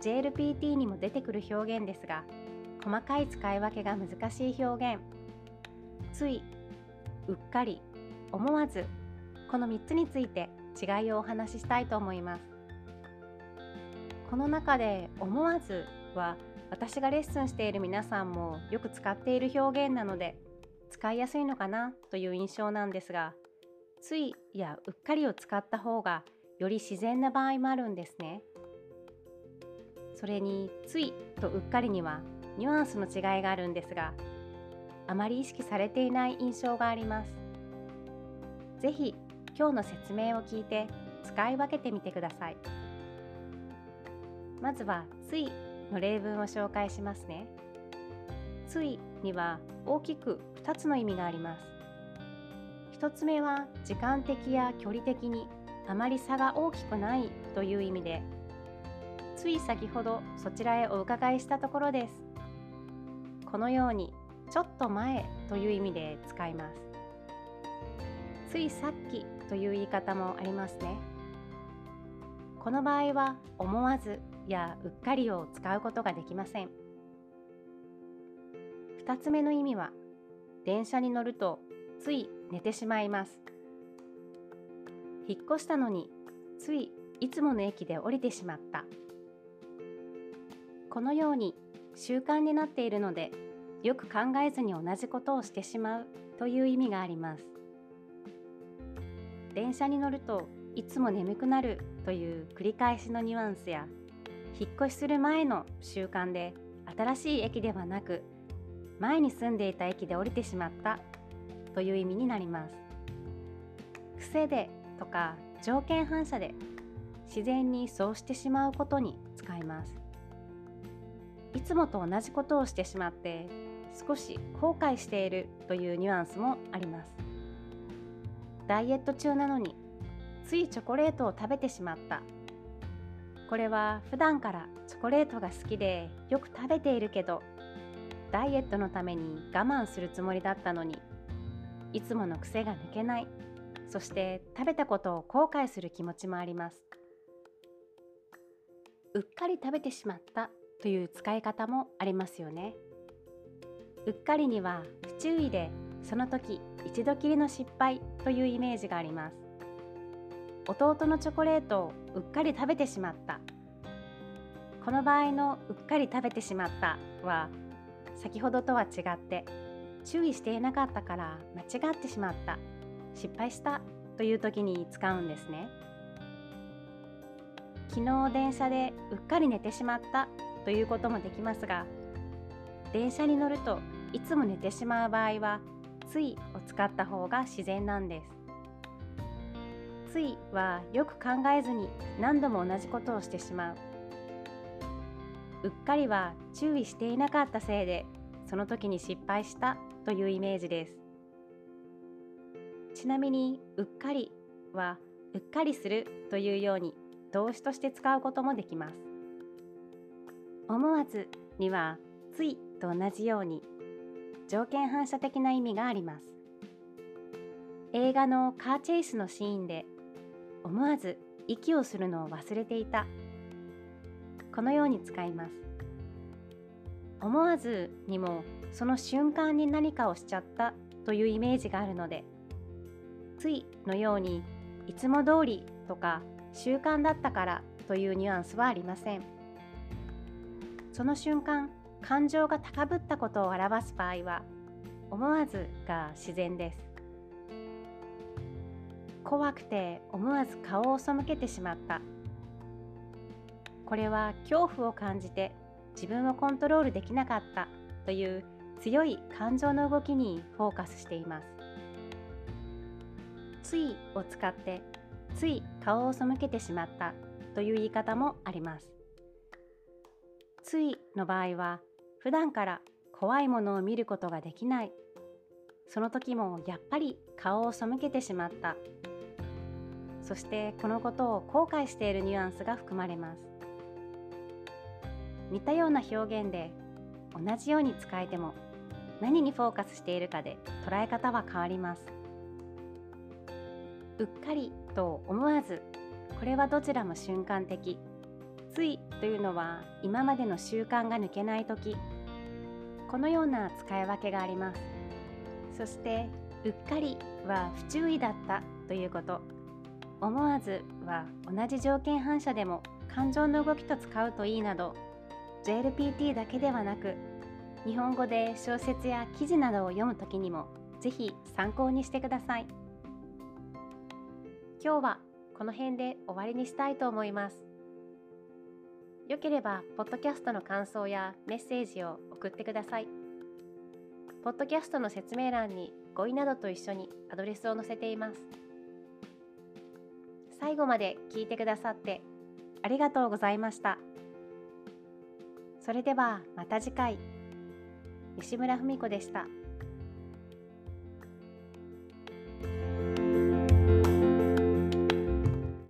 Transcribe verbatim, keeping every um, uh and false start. ジェイエルピーティー にも出てくる表現ですが、細かい使い分けが難しい表現、つい、うっかり、思わず、このみっつについて違いをお話ししたいと思います。この中で思わずは私がレッスンしている皆さんもよく使っている表現なので使いやすいのかなという印象なんですが、ついやうっかりを使った方がより自然な場合もあるんですね。それについとうっかりにはニュアンスの違いがあるんですが、あまり意識されていない印象があります。ぜひ今日の説明を聞いて使い分けてみてください。まずはついの例文を紹介しますね。ついには大きくふたつの意味があります。ひとつめは時間的や距離的にあまり差が大きくないという意味で、つい先ほどそちらへお伺いしたところです。このようにちょっと前という意味で使います。ついさっきという言い方もありますね。この場合は思わずやうっかりを使うことができません。ふたつめの意味は、電車に乗るとつい寝てしまいます。引っ越したのについいつもの駅で降りてしまった。このように習慣になっているので、よく考えずに同じことをしてしまうという意味があります。電車に乗るといつも眠くなるという繰り返しのニュアンスや、引っ越しする前の習慣で新しい駅ではなく前に住んでいた駅で降りてしまったという意味になります。癖でとか条件反射で自然にそうしてしまうことに使います。いつもと同じことをしてしまって少し後悔しているというニュアンスもあります。ダイエット中なのについチョコレートを食べてしまった。これは普段からチョコレートが好きでよく食べているけど、ダイエットのために我慢するつもりだったのに、いつもの癖が抜けない、そして食べたことを後悔する気持ちもあります。うっかり食べてしまったという使い方もありますよね。うっかりには不注意で、その時一度きりの失敗というイメージがあります。弟のチョコレートをうっかり食べてしまった。この場合のうっかり食べてしまったは、先ほどとは違って、注意していなかったから間違ってしまった、失敗したという時に使うんですね。昨日電車でうっかり寝てしまったということもできますが、電車に乗るといつも寝てしまう場合は、ついを使った方が自然なんです。ついはよく考えずに何度も同じことをしてしまう。うっかりは注意していなかったせいで、その時に失敗したというイメージです。ちなみに、うっかりはうっかりするというように動詞として使うこともできます。思わずにはついと同じように条件反射的な意味があります。映画のカーチェイスのシーンで思わず息をするのを忘れていた。このように使います。思わずにもその瞬間に何かをしちゃったというイメージがあるので、ついのようにいつも通りとか習慣だったからというニュアンスはありません。その瞬間、感情が高ぶったことを表す場合は思わずが自然です。怖くて思わず顔を背けてしまった。これは恐怖を感じて自分をコントロールできなかったという強い感情の動きにフォーカスしています。ついを使ってつい顔を背けてしまったという言い方もあります。通位の場合は、普段から怖いものを見ることができない。その時もやっぱり顔を背けてしまった。そしてこのことを後悔しているニュアンスが含まれます。似たような表現で同じように使えても、何にフォーカスしているかで捉え方は変わります。うっかりと思わず、これはどちらも瞬間的。ついというのは今までの習慣が抜けない時。このような使い分けがあります。そしてうっかりは不注意だったということ。思わずは同じ条件反射でも感情の動きと使うといいなど、ジェイエルピーティー だけではなく、日本語で小説や記事などを読むときにもぜひ参考にしてください。今日はこの辺で終わりにしたいと思います。よければポッドキャストの感想やメッセージを送ってください。ポッドキャストの説明欄に語彙などと一緒にアドレスを載せています。最後まで聞いてくださってありがとうございました。それではまた次回。西村文子でした。